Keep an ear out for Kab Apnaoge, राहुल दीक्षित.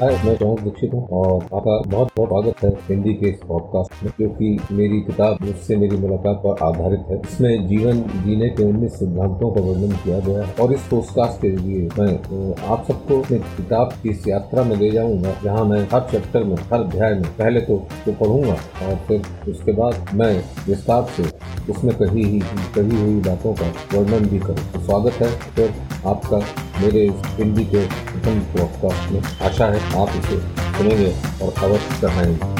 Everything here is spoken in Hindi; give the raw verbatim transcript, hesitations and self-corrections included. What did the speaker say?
हाय, मैं राहुल दीक्षित हूँ और आपका बहुत बहुत स्वागत है हिंदी के इस पॉडकास्ट में, क्योंकि मेरी किताब मुझसे मेरी मुलाकात पर आधारित है। इसमें जीवन जीने के उन्नीस सिद्धांतों का वर्णन किया गया है और इस पॉडकास्ट के लिए मैं आप सबको अपनी किताब की इस यात्रा में ले जाऊँगा, जहाँ मैं हर चैप्टर में, हर अध्याय में पहले तो पढ़ूँगा और फिर उसके बाद मैं विस्तार से उसमें कही ही कही हुई बातों का वर्णन भी करूँ। स्वागत है फिर आपका मेरे हिंदी के पॉडकास्ट में। आशा है आप इसे सुनेंगे और अवश्य चढ़ाएंगे।